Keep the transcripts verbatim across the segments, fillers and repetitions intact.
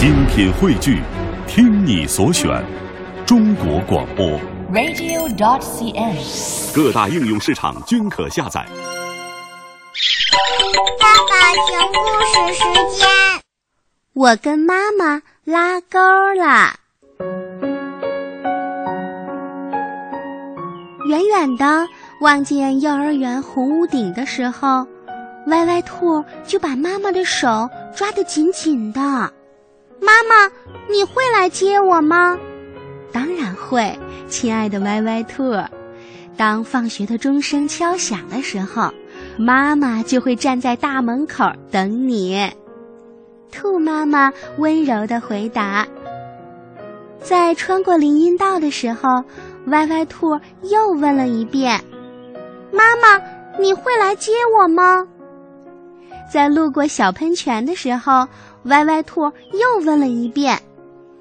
精品汇聚，听你所选，中国广播 radio 点 c n， 各大应用市场均可下载。爸爸讲故事时间，我跟妈妈拉钩了。远远的望见幼儿园红屋顶的时候，歪歪兔就把妈妈的手抓得紧紧的。妈妈，你会来接我吗？当然会，亲爱的歪歪兔。当放学的钟声敲响的时候，妈妈就会站在大门口等你。兔妈妈温柔地回答。在穿过林荫道的时候，歪歪兔又问了一遍，妈妈，你会来接我吗？在路过小喷泉的时候，歪歪兔又问了一遍，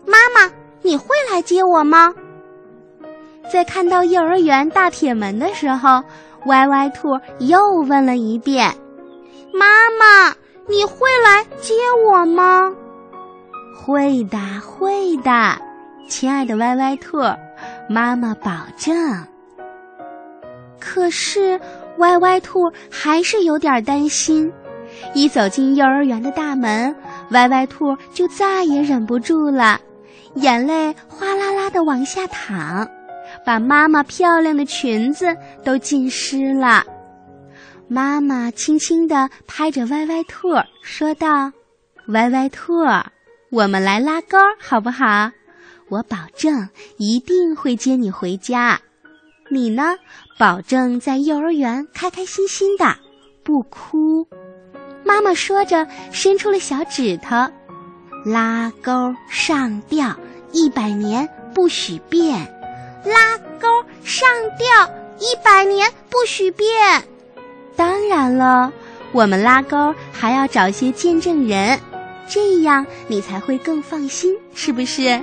妈妈，你会来接我吗？在看到幼儿园大铁门的时候，歪歪兔又问了一遍，妈妈，你会来接我吗？会的，会的，亲爱的歪歪兔，妈妈保证。可是歪歪兔还是有点担心，一走进幼儿园的大门，歪歪兔就再也忍不住了，眼泪哗啦啦地往下淌，把妈妈漂亮的裙子都浸湿了。妈妈轻轻地拍着歪歪兔说道，歪歪兔，我们来拉钩好不好？我保证一定会接你回家。你呢，保证在幼儿园开开心心的，不哭。妈妈说着伸出了小指头，拉钩上吊，一百年不许变。拉钩上吊，一百年不许变。当然了，我们拉钩还要找些见证人，这样你才会更放心，是不是？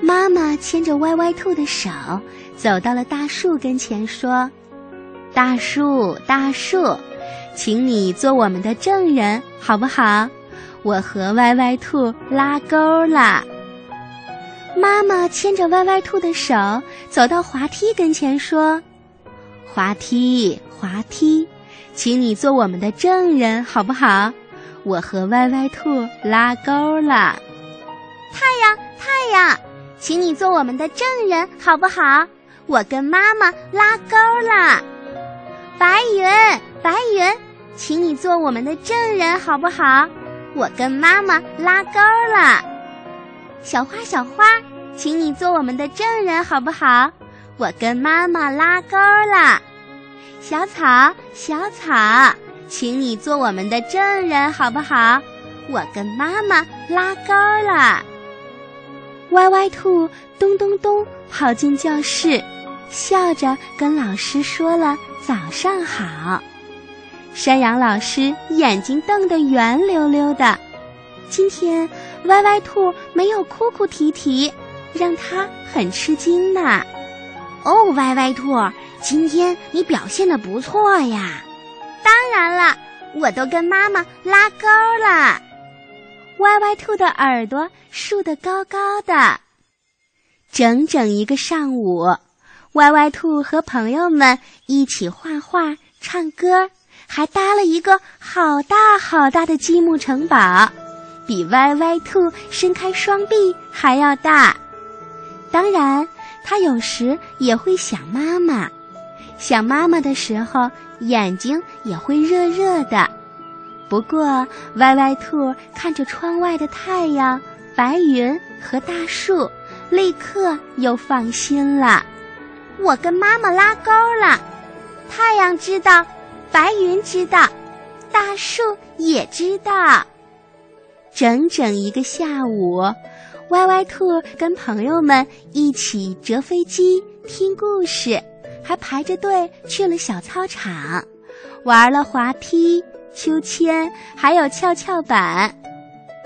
妈妈牵着歪歪兔的手走到了大树跟前说，大树，大树，请你做我们的证人好不好？我和歪歪兔拉钩了。妈妈牵着歪歪兔的手走到滑梯跟前说，滑梯，滑梯，请你做我们的证人好不好？我和歪歪兔拉钩了。太阳，太阳，请你做我们的证人好不好？我跟妈妈拉钩了。白云，白云，请你做我们的证人好不好？我跟妈妈拉钩了。小花，小花，请你做我们的证人好不好？我跟妈妈拉钩了。小草，小草，请你做我们的证人好不好？我跟妈妈拉钩了。歪歪兔咚咚咚跑进教室，笑着跟老师说了早上好。山羊老师眼睛瞪得圆溜溜的，今天歪歪兔没有哭哭啼啼，让他很吃惊呢。哦，歪歪兔，今天你表现得不错呀。当然了，我都跟妈妈拉钩了。歪歪兔的耳朵竖得高高的。整整一个上午，歪歪兔和朋友们一起画画、唱歌，还搭了一个好大好大的积木城堡，比歪歪兔伸开双臂还要大。当然，它有时也会想妈妈，想妈妈的时候，眼睛也会热热的。不过歪歪兔看着窗外的太阳、白云和大树，立刻又放心了。我跟妈妈拉钩了。太阳知道，白云知道，大树也知道。整整一个下午，歪歪兔跟朋友们一起折飞机、听故事，还排着队去了小操场，玩了滑梯、秋千，还有跷跷板。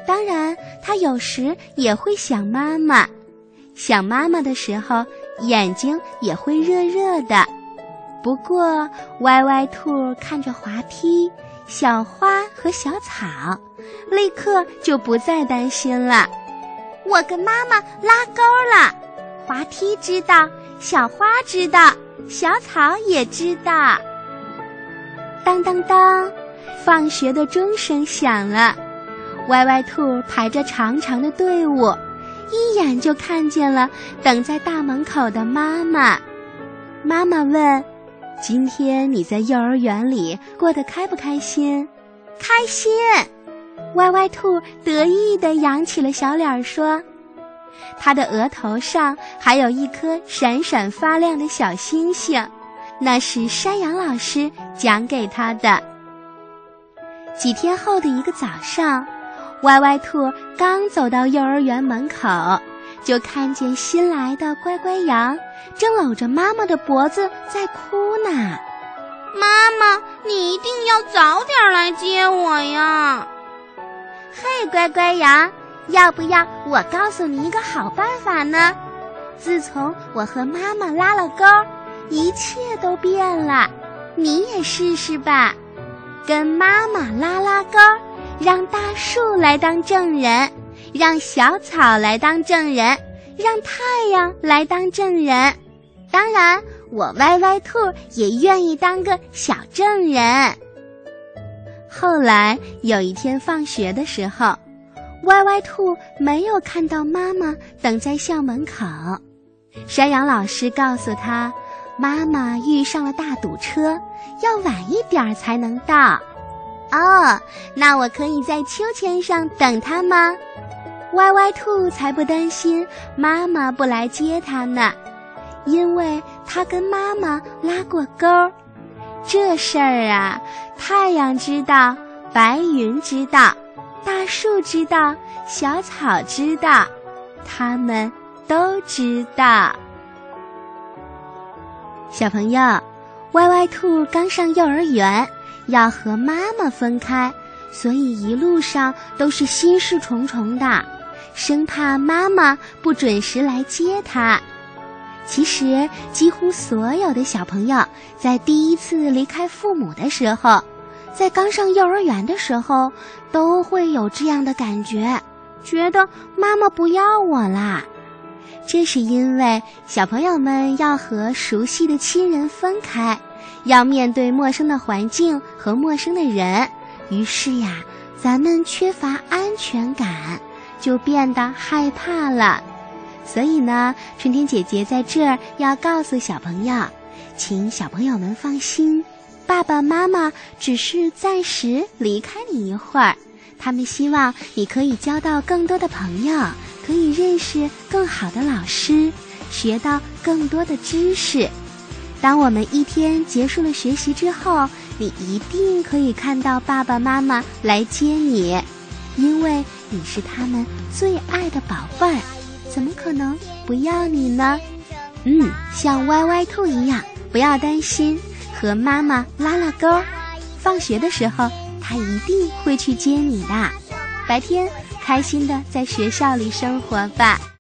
当然，他有时也会想妈妈，想妈妈的时候，眼睛也会热热的。不过歪歪兔看着滑梯、小花和小草，立刻就不再担心了。我跟妈妈拉钩了。滑梯知道，小花知道，小草也知道。当当当，放学的钟声响了。歪歪兔排着长长的队伍，一眼就看见了等在大门口的妈妈。妈妈问，今天你在幼儿园里过得开不开心？开心。歪歪兔得意地扬起了小脸说，他的额头上还有一颗闪闪发亮的小星星，那是山羊老师讲给他的。几天后的一个早上，歪歪兔刚走到幼儿园门口，就看见新来的乖乖羊正搂着妈妈的脖子在哭呢。妈妈，你一定要早点来接我呀。嘿，乖乖羊，要不要我告诉你一个好办法呢？自从我和妈妈拉了钩，一切都变了，你也试试吧。跟妈妈拉拉钩，让大树来当证人，让小草来当证人，让太阳来当证人。当然，我歪歪兔也愿意当个小证人。后来有一天放学的时候，歪歪兔没有看到妈妈等在校门口。山羊老师告诉他，妈妈遇上了大堵车，要晚一点才能到。哦，那我可以在秋千上等他吗？歪歪兔才不担心妈妈不来接他呢，因为他跟妈妈拉过钩。这事儿啊，太阳知道，白云知道，大树知道，小草知道，他们都知道。小朋友，歪歪兔刚上幼儿园，要和妈妈分开，所以一路上都是心事重重的，生怕妈妈不准时来接他。其实几乎所有的小朋友在第一次离开父母的时候，在刚上幼儿园的时候，都会有这样的感觉，觉得妈妈不要我啦。这是因为小朋友们要和熟悉的亲人分开，要面对陌生的环境和陌生的人，于是呀，咱们缺乏安全感，就变得害怕了。所以呢，春天姐姐在这儿要告诉小朋友，请小朋友们放心，爸爸妈妈只是暂时离开你一会儿，他们希望你可以交到更多的朋友，可以认识更好的老师，学到更多的知识。当我们一天结束了学习之后，你一定可以看到爸爸妈妈来接你，因为你是他们最爱的宝贝儿，怎么可能不要你呢？嗯，像歪歪兔一样，不要担心，和妈妈拉拉钩，放学的时候她一定会去接你的。白天开心地在学校里生活吧。